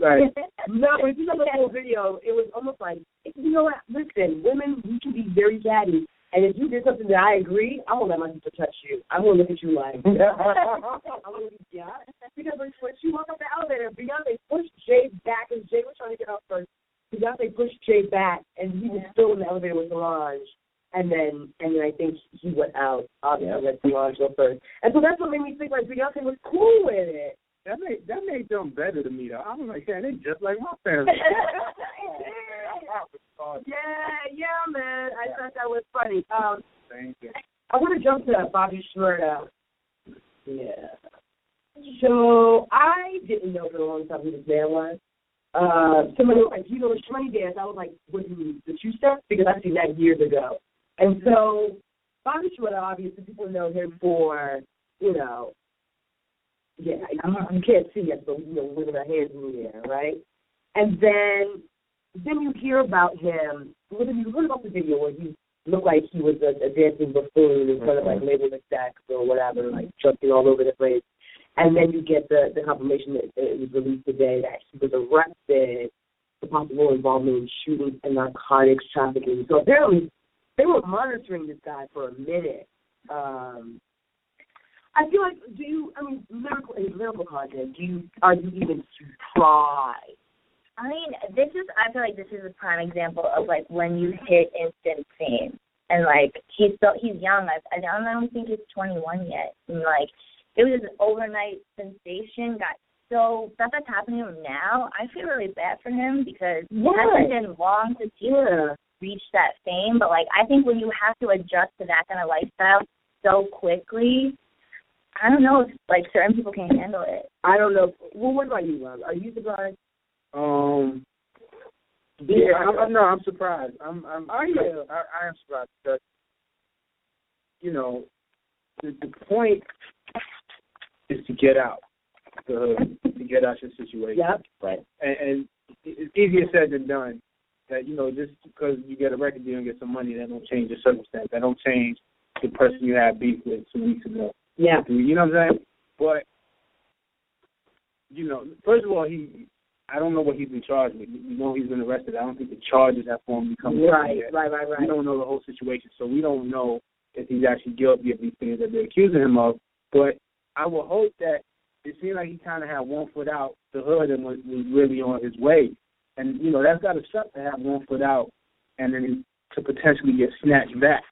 Right. No, if you look at the whole video, it was almost like, you know what, listen, women, we can be very catty. And if you did something that I agree, I won't let my sister touch you. I won't look at you like, I won't be, yeah. Because when she walked up the elevator, Beyonce pushed Jay back, and Jay was trying to get out first. Beyonce pushed Jay back, and he was still in the elevator with Solange. And then, and then I think he went out. Obviously, yeah. Let Solange go first. And so that's what made me think like Beyonce was cool with it. That made that made them better to me though. I was like, yeah, they just like my family. yeah, yeah, man. I yeah. thought that was funny. Um, Thank you. I want to jump to that Bobby Shmurda. Yeah. So I didn't know for a long time who this man was. Uh, somebody was like, you know, the Shmoney dance. I was like, was he the two step? Because I seen that years ago. And so, Bobby Shmurda, obviously, people know him for, you know, yeah, you can't see us, but, you know, we're with our hands in the air, right? And then, then you hear about him. What about the video where he looked like he was a, a dancing buffoon in front of, like, labeled sex or whatever, like, jumping all over the place. And then you get the, the confirmation that it was released today that he was arrested for possible involvement in shootings and narcotics trafficking. So apparently, they were monitoring this guy for a minute. Um, I feel like, do you, I mean, lyrical, lyrical content, do you, are you even surprised? I mean, this is, I feel like this is a prime example of, like, when you hit instant fame. And, like, he's still, he's young. I, I don't think he's twenty-one yet. And, like, it was an overnight sensation. Got so, stuff that's happening to him now, I feel really bad for him because yeah. it hasn't been long since he yeah. reached that fame. But, like, I think when you have to adjust to that kind of lifestyle so quickly, I don't know if, like, certain people can't handle it. I don't know. Well, what about you, Rob? Are you surprised? Um, yeah, I'm, I'm, no, I'm surprised. I'm, I'm, I, yeah, I, I am surprised because, you know, the, the point is to get out, to, to get out your situation. Yep. Right. And, and it's easier said than done. That, you know, just because you get a record deal and get some money, that don't change your circumstance. That don't change the person you had beef with two weeks ago. Yeah. You know what I'm saying? But, you know, first of all, he, I don't know what he's been charged with. We know he's been arrested. I don't think the charges have formally come out right, yet. Right, right, right. We don't know the whole situation, so we don't know if he's actually guilty of these things that they're accusing him of. But I would hope that it seemed like he kind of had one foot out the hood and was, was really on his way. And, you know, that's got to suck to have one foot out and then to potentially get snatched back,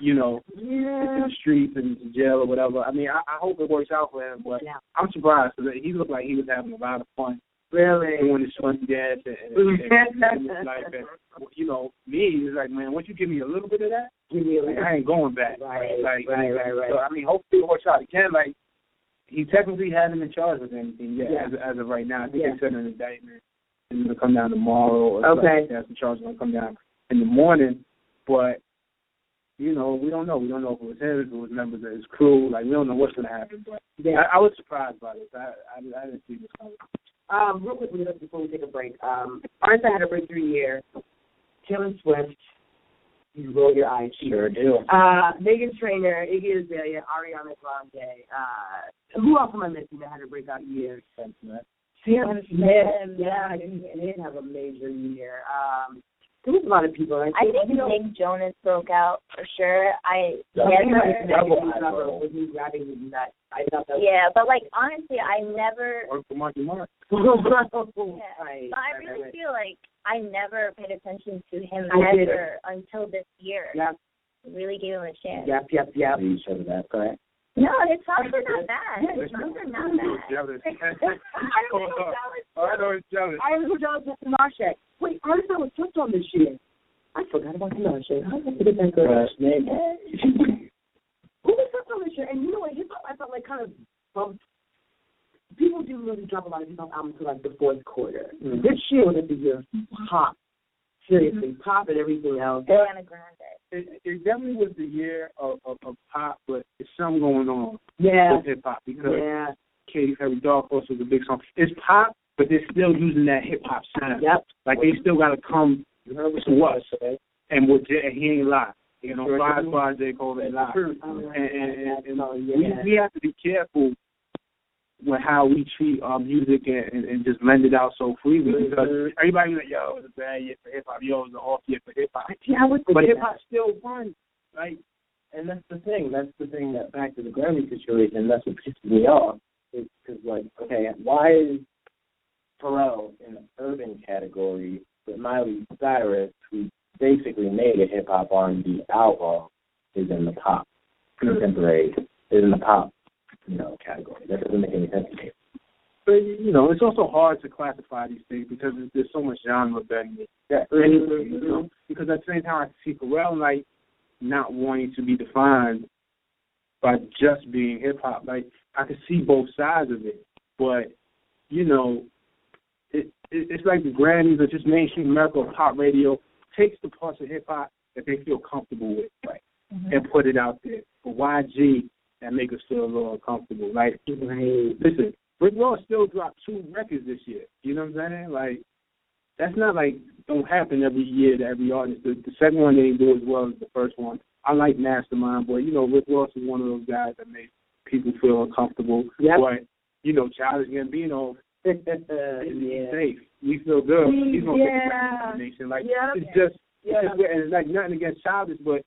you know, yeah. to the streets and to jail or whatever. I mean, I, I hope it works out for him, but yeah. I'm surprised because he looked like he was having a lot of fun. Really? And when it's fun dance and, and, and, and life, and, you know, me, it's like, man, once you give me a little bit of that, give me a like, I ain't going back. Right, like, right, right, right. So, I mean, hopefully it works out. Again, like, he technically hasn't been charged with anything yet yeah. as, as of right now. I think yeah. they sent an indictment. It's going to come down tomorrow. Or okay. That's the charge going to come down in the morning. But, you know, we don't know. We don't know if it was him, if it was members of his crew. Like, we don't know what's going to happen. But yeah. I, I was surprised by this. I, I, I didn't see this coming. Um, real quickly, before we take a break, um, artists that had a breakthrough year, Taylor Swift, you roll your eyes. Sure do. Uh, Megan Trainor, Iggy Azalea, Ariana Grande. Uh, who else am I missing that had a breakout year? Sam Smith. Sam Smith, yeah, he did have a major year. Um, there was a lot of people. I think, I think you Nick know, Jonas broke out for sure. I yeah, was me grabbing his nuts. I thought that. Yeah, was, but like honestly, I never. Worked for Marky Mark. yeah. right, but I really right. feel like I never paid attention to him ever until this year. Yep. Really gave him a chance. Yep, yep, yep. You said that, correct? No, his songs are not bad. His songs are not bad. I don't know I know it's jealous. I don't know jealous with Marshak. Wait, artists I was hooked on this year. I forgot about Marshak. How did I forget that girl? name. Who was hooked on this year? And you know what? Hip hop, I felt like kind of bumped. People didn't really drop a lot of hip hop albums until like the fourth quarter. Mm-hmm. This year was the year of pop. Seriously, mm-hmm. pop and everything else. Ariana Grande. It, it definitely was the year of, of, of pop, but there's something going on yeah. with hip hop because yeah. Katy Perry, Dark Horse was a big song. It's pop, but they're still using that hip hop sound. Yep. Like they still got to come to us, and, with, and he ain't lie. you know, fly, fly, J. Cole, and I. And, and, and, and we, we have to be careful with how we treat our music and, and just lend it out so freely, because everybody's like, yo, it was a bad year for hip-hop, yo, it was an off year for hip-hop. Yeah, but hip-hop still runs, right? And that's the thing. That's the thing that back to the Grammy situation, that's what pisses me off. It's because, like, okay, why is Pharrell in the urban category but Miley Cyrus, who basically made a hip-hop R and B album, is in the pop contemporary, is in the pop, you know, category? That doesn't make any sense to me. But, you know, it's also hard to classify these things because there's so much genre bending. Yeah. You know, because at the same time, I see Pharrell, like, not wanting to be defined by just being hip-hop. Like, I could see both sides of it, but, you know, it, it it's like the Grammys or just mainstream America or pop radio takes the parts of hip-hop that they feel comfortable with, right, mm-hmm. and put it out there. But Y G, that make us feel a little uncomfortable. Like, right. Listen, Rick Ross still dropped two records this year. You know what I'm saying? Like, that's not like don't happen every year to every artist. The, the second one they didn't do as well as the first one. I like Mastermind, but you know Rick Ross is one of those guys that makes people feel uncomfortable. Yep. But you know, Childish Gambino, is yeah. safe. We feel good. He's gonna yeah. take a nation. Like yeah. it's just, yeah. it's just and it's like nothing against Childish, but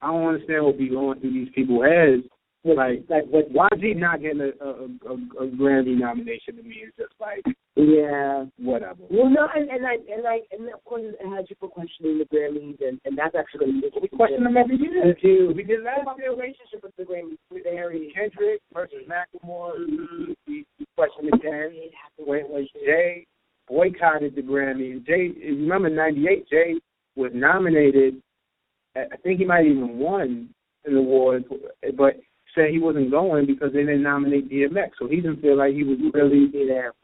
I don't understand what be going through these people's heads. Like, like what, Y G not getting a, a, a, a Grammy nomination to me is just like, yeah, whatever. Well, no, and, and I and I and of course I had you for questioning the Grammys, and, and that's actually going to make it. We question them every year. Too. We did last year. Relationship with the Grammys, with Harry Kendrick versus Macklemore. Mm-hmm. We, we questioned it then. When it was Jay boycotted the Grammy. Jay, remember ninety-eight? Jay was nominated. I think he might even won an award, but said he wasn't going because they didn't nominate D M X, so he didn't feel like he was really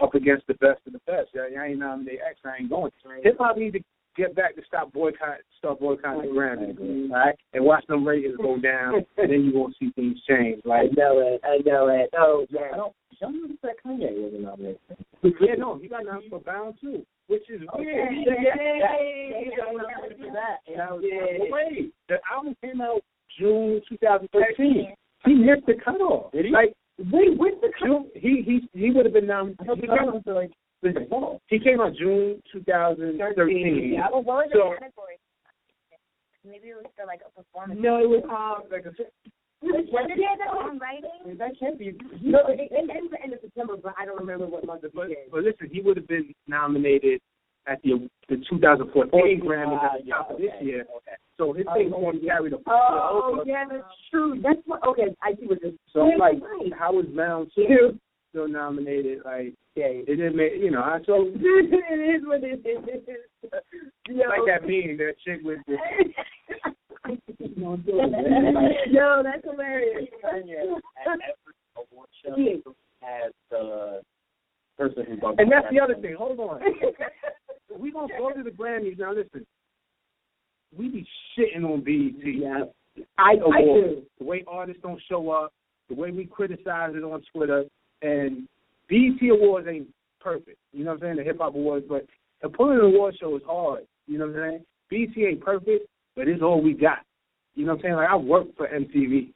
up against the best of the best. I ain't nominate X, I ain't going. Hip hop need to get back to stop boycott, start boycotting the Grammys, right? And watch them ratings go down, and then you won't see things change. Like, I know it, I know it. Oh, yeah. I don't. I don't know that Kanye wasn't nominated. Yeah, no, he got nominated for Bound too, which is weird. Okay. Yay! He got nominated for that. And I was like, wait, the album came out June two thousand thirteen. He missed the cutoff. Did he? Like, wait, where's the cutoff? He he he would have been nominated. He, like, he came out June two thousand thirteen. Yeah, well, what was so, the category? Maybe it was for, like, a performance. No, it was um, like a... Like, when did he have their own writing? That can't be... No, it ends the end of September, but I don't remember what month it was. But listen, he would have been nominated at the the two thousand fourteen Grammys uh, yeah, okay, this year. Okay. So his thing oh, won't yeah. carry the... Oh, over. Yeah, that's true. That's what... Okay, I see what this... So, yeah, like, right. how was Bound two still nominated? Like, yeah, it didn't make... You know, so... it is what it is. Yo. Like that meme, that chick with the... Yo, that's hilarious. At every award show, has the... person who bought. And that's the other thing. Hold on. We gonna go to the Grammys now. Listen, we be shitting on B E T. Yeah, I, I do. The way artists don't show up, the way we criticize it on Twitter, and B E T awards ain't perfect. You know what I'm saying? The hip hop awards, but the pulling an award show is hard. You know what I'm saying? B E T ain't perfect, but it's all we got. You know what I'm saying? Like, I work for M T V.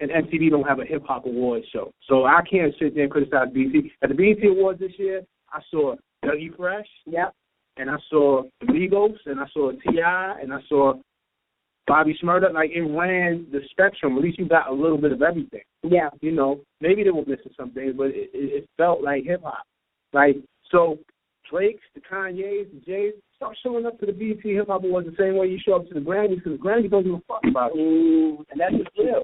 And M T V don't have a hip-hop awards show. So I can't sit there and criticize B E T. At the B E T Awards this year, I saw Dougie Fresh. Yep. And I saw Migos, and I saw T I, and I saw Bobby Shmurda. Like, it ran the spectrum. At least you got a little bit of everything. Yeah. You know, maybe they were missing some things, but it, it, it felt like hip-hop. Like, so Drake's, the Kanye's, the Jay's, start showing up to the B E T Hip-Hop Awards the same way you show up to the Grammys, because the Grammys don't give a fuck about it. Ooh, and that's just real.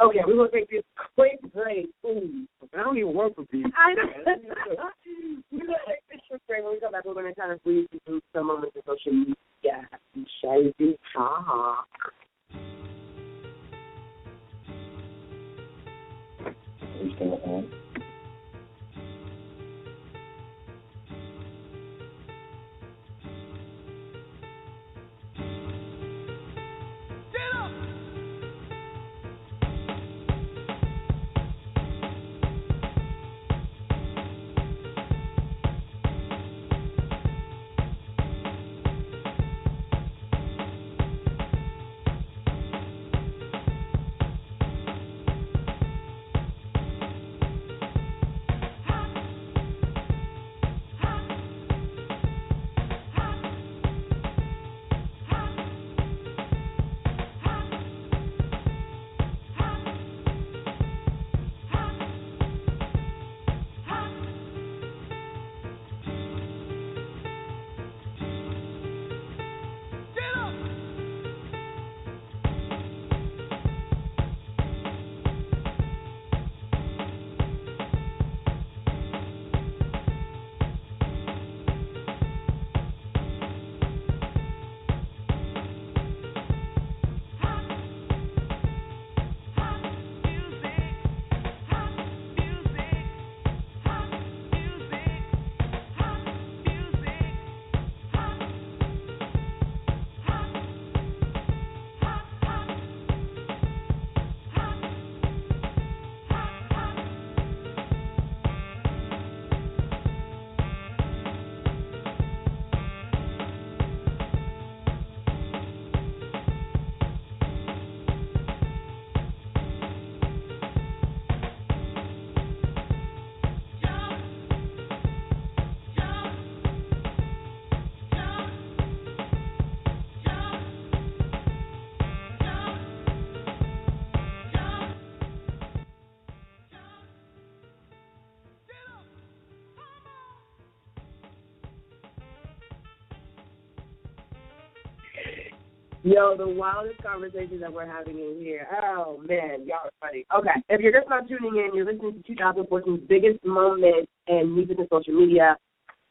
Oh, yeah, we're going to take this quick break. Ooh. I don't even work for B E T. I know. We're going to take this quick break. When we come back, we're going to kind of breeze through some moments of social media. Shall we talk? Are you still at home? Yo, the wildest conversations that we're having in here. Oh, man, y'all are funny. Okay, if you're just not tuning in, you're listening to twenty fourteen's biggest moments in music and social media.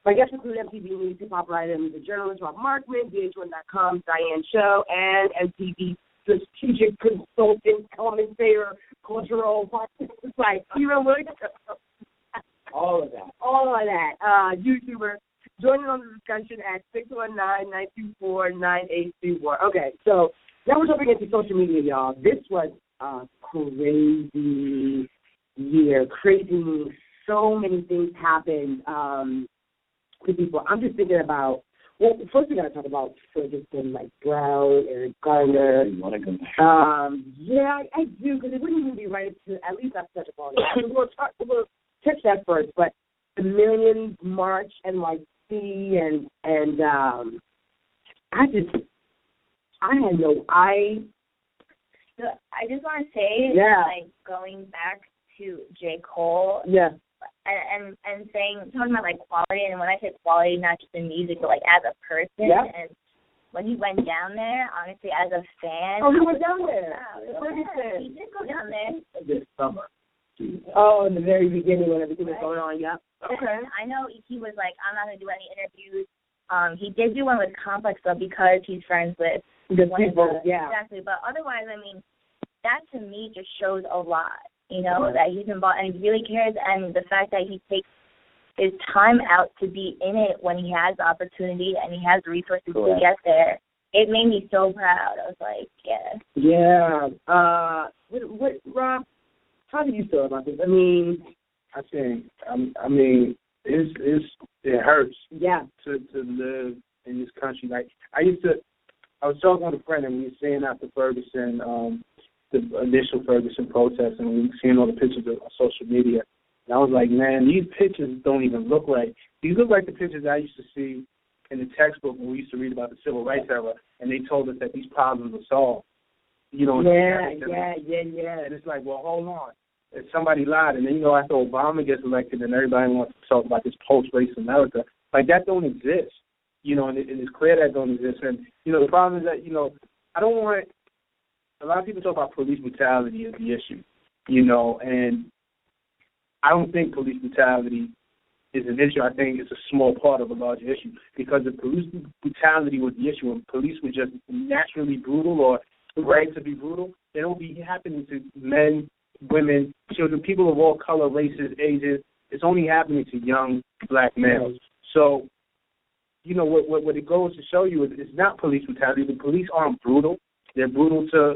My guests include M T V News, Hip Hop Items, the journalist Rob Markman, V H one dot com's Diane Shaw, and M T V strategic consultant, commentator, cultural partner, like Stephen Williams. All of that. All of that. Uh, YouTuber. Join in on the discussion at six one nine, nine two four, nine eight three four. Okay, so now we're jumping into social media, y'all. This was a crazy year. Crazy. So many things happened um, to people. I'm just thinking about, well, first we got to talk about Ferguson, like Brown, Eric Garner. You want to go back? Um, yeah, I, I do, because it wouldn't even be right to at least not touch upon it. We'll talk, we'll touch that first, but the Millions March and, like, and and um, I just I had no I I just want to say yeah. like going back to J. Cole yeah and, and and saying talking about like quality, and when I say quality, not just in music but like as a person yeah. and when he went down there, honestly, as a fan oh he went down there yeah, he did go down there this summer. Oh, in the very beginning when everything was going on, yeah. Okay. I know he was like, I'm not going to do any interviews. Um, he did do one with Complex, though, because he's friends with the one people, of the, yeah. Exactly. But otherwise, I mean, that to me just shows a lot, you know, yeah. that he's involved and he really cares, and the fact that he takes his time out to be in it when he has the opportunity and he has the resources Correct. to get there. It made me so proud. I was like, yeah. Yeah. Uh, what, what, Rob? How do you feel about this? I mean, I think, I mean, it's it's it hurts. Yeah. To to live in this country, like I used to, I was talking with a friend and we were seeing after Ferguson, um, the initial Ferguson protests, and we were seeing all the pictures on social media, and I was like, man, these pictures don't even look like these look like the pictures I used to see in the textbook when we used to read about the civil rights era, and they told us that these problems were solved. You know. Yeah, yeah, yeah, yeah. And it's like, well, hold on. If somebody lied, and then, you know, after Obama gets elected and everybody wants to talk about this post-race America, like, that don't exist, you know, and, it, and it's clear that don't exist. And, you know, the problem is that, you know, I don't want – a lot of people talk about police brutality as the issue, you know, and I don't think police brutality is an issue. I think it's a small part of a larger issue, because if police brutality was the issue and police were just naturally brutal or right to be brutal, then it would be happening to men, women, children, people of all color, races, ages. It's only happening to young black males. So, you know, what what, what it goes to show you is it's not police brutality. The police aren't brutal. They're brutal to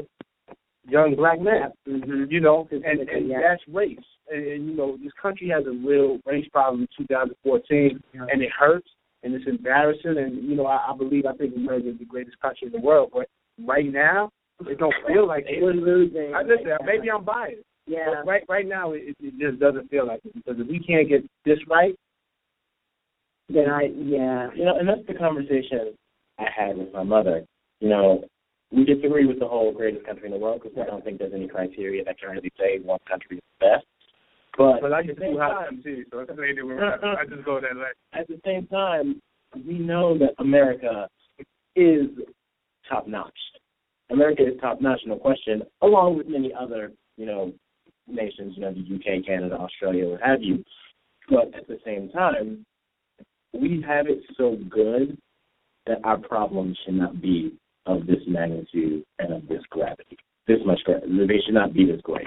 young black men, mm-hmm. you know, and, and yeah. that's race. And, and, you know, this country has a real race problem in two thousand fourteen, yeah. and it hurts, and it's embarrassing. And, you know, I, I believe, I think America is the greatest country in the world. But right now, it don't feel like it. Losing. I listen, like maybe I'm biased. Yeah. But right, right now, it, it just doesn't feel like it, because if we can't get this right, then I, yeah. You know, and that's the conversation I had with my mother. You know, we disagree with the whole greatest country in the world, because yeah. I don't think there's any criteria that can really say one country is the best. But, but I just do hot time, too, so that's the way I just go that way. At the same time, we know that America is top-notch. America is top-notch, no question, along with many other, you know, nations, you know, the U K, Canada, Australia, what have you. But at the same time, we have it so good that our problems should not be of this magnitude and of this gravity, this much gravity. They should not be this great,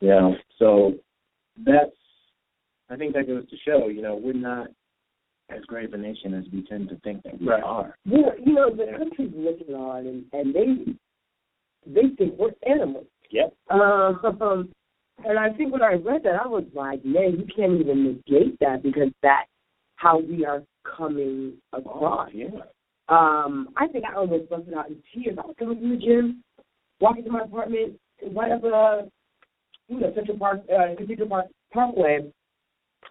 you know. So that's, I think that goes to show, you know, we're not as great of a nation as we tend to think that we right. are. Yeah, you know, the country's looking on, and, and they they think we're animals. Yep. Um, and I think when I read that, I was like, man, you can't even negate that, because that's how we are coming across. Oh, yeah. Um, I think I almost busted out in tears. I was coming to the gym, walking to my apartment, right up uh, you know, Central Park, uh, Cathedral Park Parkway,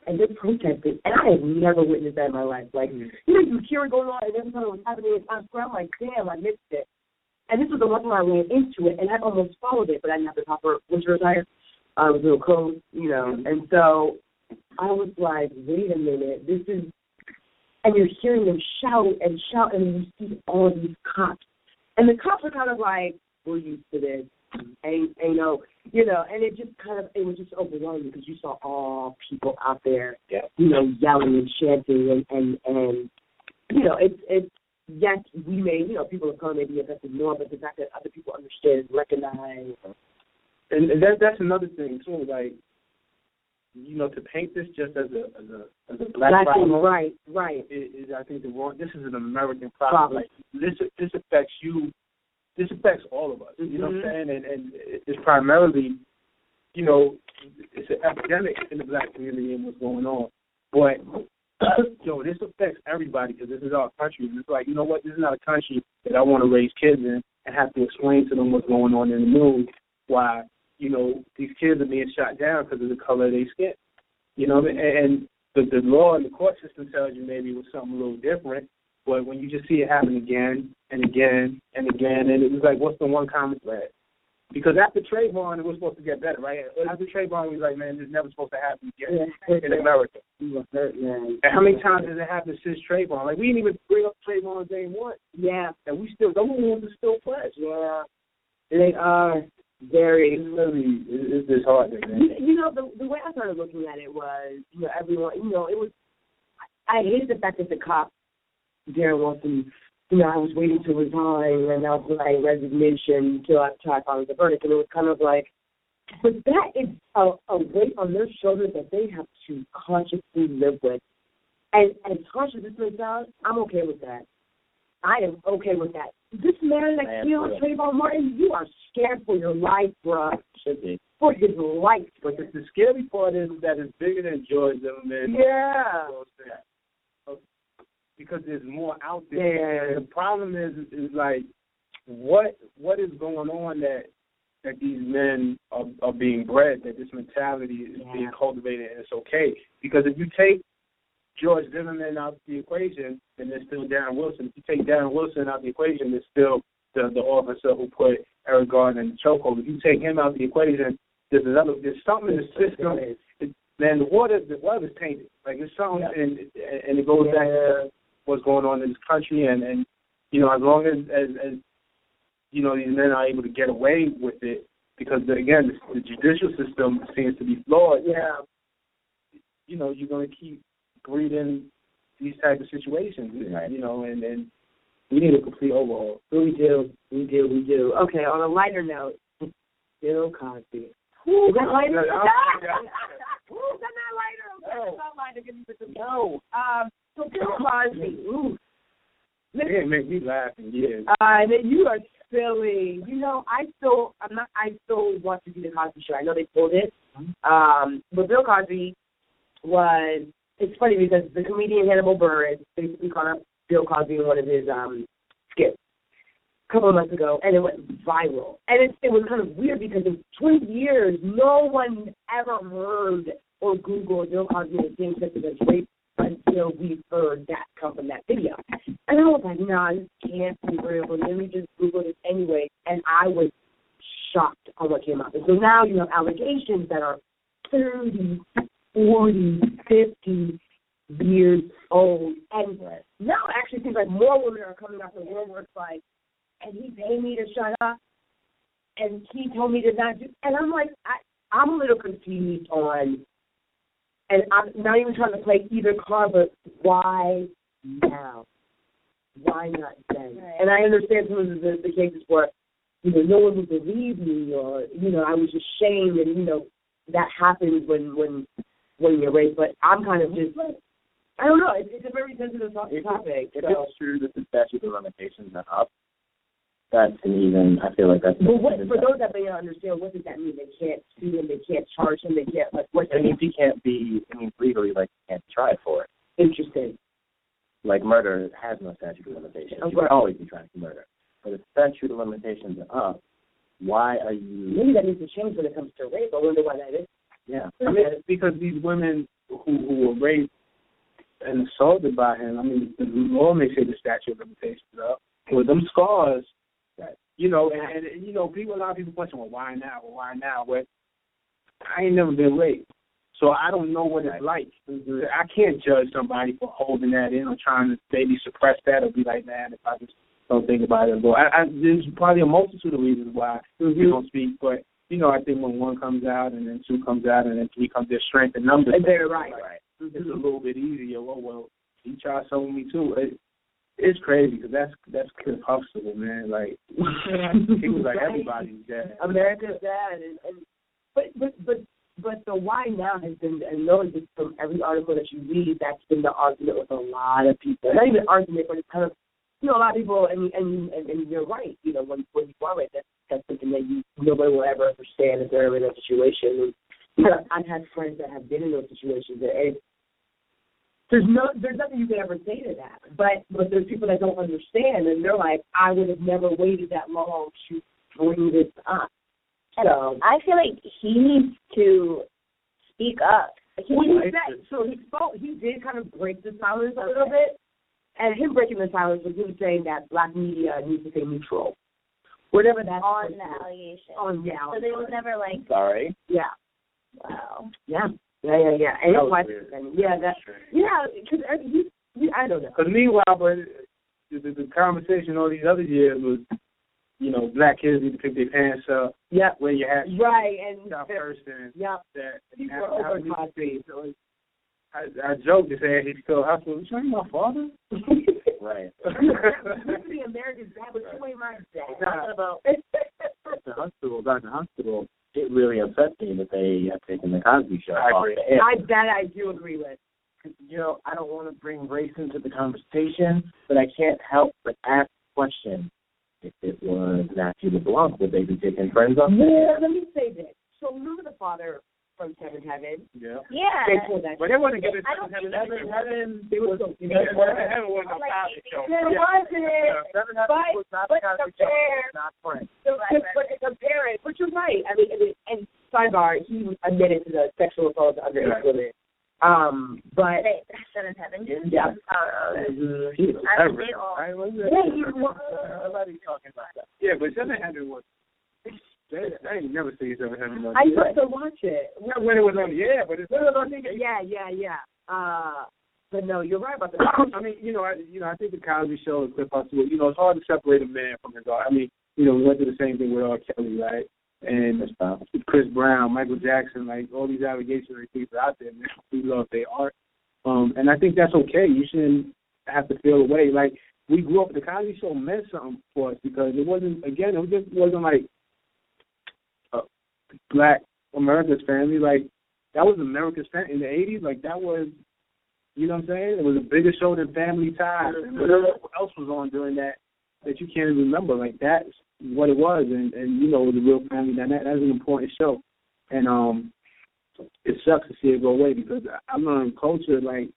and they're protesting. And I have never witnessed that in my life. Like, mm-hmm. you know, you hear it going on, and every time it was happening in Times Square, I'm like, damn, I missed it. And this was the one time I ran into it, and I almost followed it, but I didn't have the proper winter attire. I was a little cold, you know. And so I was like, wait a minute, this is – and you're hearing them shout and shout, and you see all these cops And the cops are kind of like, we're used to this. And, and you know, you know, and it just kind of, it was just overwhelming because you saw all people out there, yeah. you know, yelling and chanting and, and, and you know, it's, it's, yes, we may, you know, people of color may be affected more, but the fact that other people understand, recognize. And, and that, that's another thing, too, like, you know, to paint this just as a as a, as a black That's problem, it, right, right, is, is I think the wrong. This is an American problem. Like, this this affects you. This affects all of us. Mm-hmm. You know what I'm saying? And and it's primarily, you know, it's an epidemic in the black community and what's going on. But yo, this affects everybody because this is our country. And it's like, you know what? This is not a country that I want to raise kids in and have to explain to them what's going on in the news. Why? You know, these kids are being shot down because of the color of their skin. You know, and, and the, the law and the court system tells you maybe it was something a little different, but when you just see it happen again and again and again, and it was like, what's the one common thread? Because after Trayvon, it was supposed to get better, right? After Trayvon, we was like, man, this is never supposed to happen again yeah. in America. Yeah. And how many times has it happened since Trayvon? Like, we didn't even bring up Trayvon's day one. Yeah. And we still, those ones are still fresh. Yeah. They are. Very, it's really, it's disheartening. You, you know, the, the way I started looking at it was, you know, everyone, you know, it was, I, I hated the fact that the cop, Darren Wilson, you know, I was waiting to resign and I was like resignation until I tried to find the verdict. And it was kind of like, but that is a, a weight on their shoulders that they have to consciously live with. And as harsh as this may sound, I'm okay with that. I am okay with that. This man that man, killed Trayvon Martin, you are scared for your life, bro. For his life. But the, the scary part is that it's bigger than George Zimmerman. Yeah. Because there's more out there. Yeah. The problem is, is like, what what is going on that that these men are, are being bred, that this mentality is yeah. being cultivated, and it's okay. Because if you take George Zimmerman out the equation, then there's still Darren Wilson. If you take Darren Wilson out the equation, there's still the, the officer who put Eric Garner in the chokehold. If you take him out the equation, there's another. There's something in the system. It, man, the water, the water's tainted. Like it's something, yeah. and and it goes yeah. back to what's going on in this country. And, and you know, as long as, as as you know, these men are able to get away with it, because the, again, the, the judicial system seems to be flawed. Yeah, you know, you're gonna keep breeding these type of situations, right. you know, and, and we need a complete overhaul. We do, we do, we do. Okay, on a lighter note, Bill Cosby. Ooh, is that lighter? No, Ooh, is that not lighter? No. That's not lighter. Give me the no. Um, so Bill Cosby. Ooh. It makes me laugh in years. Uh, you are silly. You know, I still, I'm not. I still want to do the Cosby Show. I know they pulled it, um, but Bill Cosby was. It's funny because the comedian Hannibal Buress basically caught up Bill Cosby in one of his um, skits a couple of months ago, and it went viral. And it, it was kind of weird because in twenty years, no one ever heard or Googled Bill Cosby was being convicted of rape until we heard that come from that video. And I was like, nah, this can't be real. Let me just Google this anyway. And I was shocked on what came up. And so now you have allegations that are thirty, forty, fifty years old. And now it actually seems like more women are coming out of the world where it's like, and he paid me to shut up, and he told me to not do. And I'm like, I, I'm a little confused on, and I'm not even trying to play either card, but why now? Why not then? Right. And I understand some of the, the cases where, you know, no one would believe me, or, you know, I was ashamed, and, you know, that happens when, when, when you're raped, but I'm kind of just, I don't know, it's, it's a very sensitive topic. If, if so. It's true that the statute of limitations are up, that's an even, I feel like that's... But what, for those that may not understand, what does that mean? They can't sue him, they can't charge him, they can't, like, what... I mean, he can't be, I mean, legally, like, you can't be tried for it. Interesting. Like, murder has no statute of limitations. Okay. You can always be trying to murder. But if statute of limitations are up, why are you... Maybe that needs to change when it comes to rape. I wonder why that is. Yeah, I mean, it's because these women who, who were raped and assaulted by him, I mean, the law may say the statute of limitations up. With them scars, you know, and, and you know, people, a lot of people question, well, why now? Well, why now? Well, I ain't never been raped, so I don't know what it's like. I can't judge somebody for holding that in or trying to maybe suppress that or be like, man, if I just don't think about it. But I, I, there's probably a multitude of reasons why we don't speak. But, you know, I think when one comes out and then two comes out and then three comes, there's strength in numbers. They're right, like, right. It's mm-hmm. a little bit easier. Oh, well, he tried some with me, too. It, it's crazy because that's, that's Cliff Huxtable, man. Like, he was like right. everybody's dad. America's dad. And, and, but, but, but. But the why now has been, and knowing this from every article that you read, that's been the argument with a lot of people. Not even an argument, but it's kind of, you know, a lot of people, and and, and, and you're right, you know, when, when you are right, that's, that's something that you, nobody will ever understand if they're ever in that situation. And, you know, I've had friends that have been in those situations, and there's no, there's nothing you can ever say to that. But, but there's people that don't understand, and they're like, I would have never waited that long to bring this up. So I feel like he needs to speak up. He well, he said, so he spoke. He did kind of break the silence a little bit, and him breaking the silence was he was saying that black media needs to stay neutral, whatever that on the allegation. On yeah. So they was never like. Sorry. Yeah. Wow. Yeah. Yeah. Yeah. Yeah. And that was weird. Yeah. That. Yeah. Because I don't know. Because meanwhile, but the, the, the conversation all these other years was. You know, black kids need to pick their pants up. Yep. Wear your hat. Right. And stop cursing. Yep. That, people how, are over-talking. I, I joked to say he's still hustling. You trying my father? Right. This is the American dad, but you ain't my dad. Not about the hospital. Doctor Hospital. It really upset me that they have taken the Cosby Show off the air. I, that I do agree with. You know, I don't want to bring race into the conversation, but I can't help but ask questions. If it was Matthew LeBlanc, would they be taking friends off? Yeah, let me say this. So remember the father from Seven Heaven? Yeah. Yeah. They pulled that. But they want to get it from Seven Heaven. Heaven, they were so, you know, Seven Heaven was a Cosby Show. It wasn't. Seven Heaven was not a Cosby Show. It was not friends. But to compare it, but you're right. I mean, I mean, and sidebar, he admitted to the sexual assault of underage women. Um, but wait, Seven Heaven dude? Yeah. Uh, mm-hmm. I was I was yeah, you were. Everybody talking about that. Yeah, but Seven Heaven was. I ain't never seen Seven Heaven. I used to watch it. Not when it was on. Yeah, but it's not on. Yeah, yeah, yeah. Uh, but no, you're right about that. I mean, you know, I, you know, I think the Cosby Show is Cliff Huxtable. You know, it's hard to separate a man from his art. I mean, you know, we went through the same thing with R. Kelly, right? And Chris Brown, Michael Jackson, like all these allegations and things out there, man, we love their art. Um, and I think that's okay. You shouldn't have to feel away. Like, we grew up, the Cosby Show meant something for us because it wasn't, again, it just wasn't like uh, black America's family. Like, that was America's family in the eighties. Like, that was, you know what I'm saying? It was a bigger show than Family Ties. Whatever else was on during that that you can't even remember. Like, that's what it was, and, and you know, the real family dynamic. That was an important show, and um, it sucks to see it go away because I learned culture like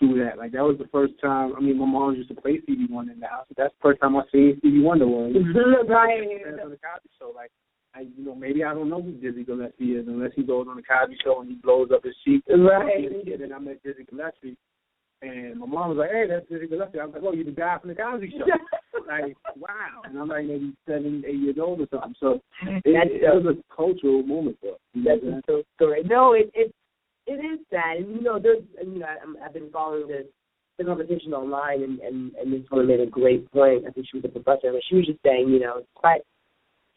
through that. Like that was the first time. I mean, my mom used to play Stevie Wonder in the house. So that's the first time I seen Stevie Wonder was right on the Cosby Show. Like, I, you know, maybe I don't know who Dizzy Gillespie is unless he goes on the Cosby Show and he blows up his cheek. Right. And I met Dizzy Gillespie. And my mom was like, hey, that's Dizzy Gillespie. I was like, oh, you're the guy from the Cosby Show. Like, wow. And I'm like maybe seven, eight years old or something. So it, it was a cultural moment for us. That's a true story. No, it, it, it is sad. And, you know, there's, you know I, I've been following this, the conversation online, and, and, and this woman made a great point. I think she was a professor. But she was just saying, you know, it's quite,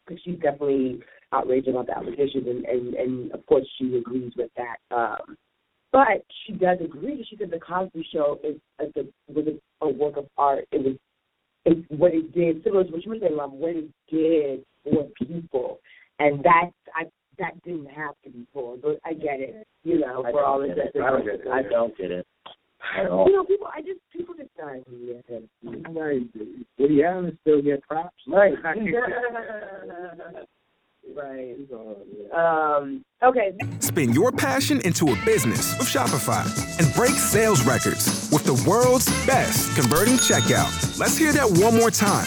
because she's definitely outraged about the allegations. And, and, and, of course, she agrees with that. Um But she does agree. She said the Cosby Show is a, was a, a work of art. It was it, what it did, similar to what you were saying, Mom, what it did for people. And that I, that didn't have to be pulled. But I get it. You know, I we're all in this. I don't get it. I don't get it. At all. You know, people, I just, people just die. Woody Allen still get props. Right. Right. Um, okay. Spin your passion into a business with Shopify and break sales records with the world's best converting checkout. Let's hear that one more time.